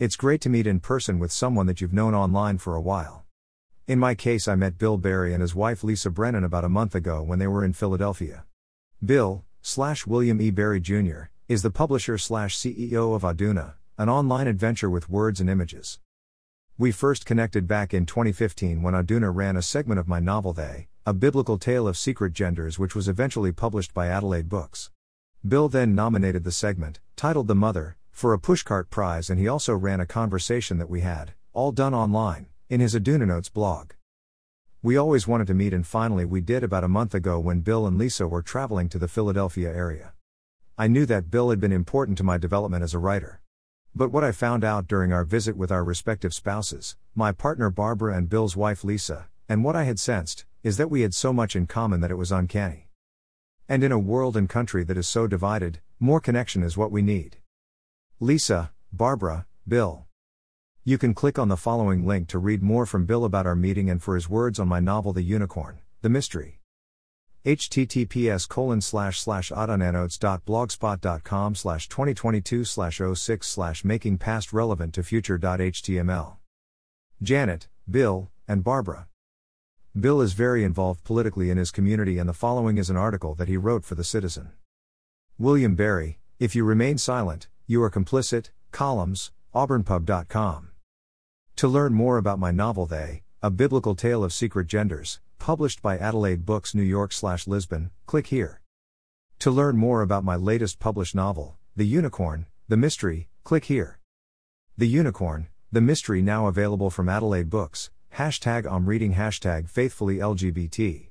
It's great to meet in person with someone that you've known online for a while. In my case, I met Bill Berry and his wife Lisa Brennan about a month ago when they were in Philadelphia. Bill/William E. Berry Jr. is the publisher/CEO of Odana, an online adventure with words and images. We first connected back in 2015 when Odana ran a segment of my novel They, A Biblical Tale of Secret Genders, which was eventually published by Adelaide Books. Bill then nominated the segment, titled The Mother, for a pushcart prize, and he also ran a conversation that we had, all done online, in his Odana Notes blog. We always wanted to meet, and finally we did about a month ago when Bill and Lisa were traveling to the Philadelphia area. I knew that Bill had been important to my development as a writer. But what I found out during our visit with our respective spouses, my partner Barbara and Bill's wife Lisa, and what I had sensed, is that we had so much in common that it was uncanny. And in a world and country that is so divided, more connection is what we need. Lisa, Barbara, Bill. You can click on the following link to read more from Bill about our meeting and for his words on my novel The Unicorn, The Mystery. https://odananotes.blogspot.com/2022/06/making-past-relevant-to-future.html. Janet, Bill, and Barbara. Bill is very involved politically in his community, and the following is an article that he wrote for The Citizen. William Berry, if you remain silent, you are complicit, columns, auburnpub.com. To learn more about my novel They, A Biblical Tale of Secret Genders, published by Adelaide Books New York/Lisbon, click here. To learn more about my latest published novel, The Unicorn, The Mystery, click here. The Unicorn, The Mystery now available from Adelaide Books, #OmReading #FaithfullyLGBT.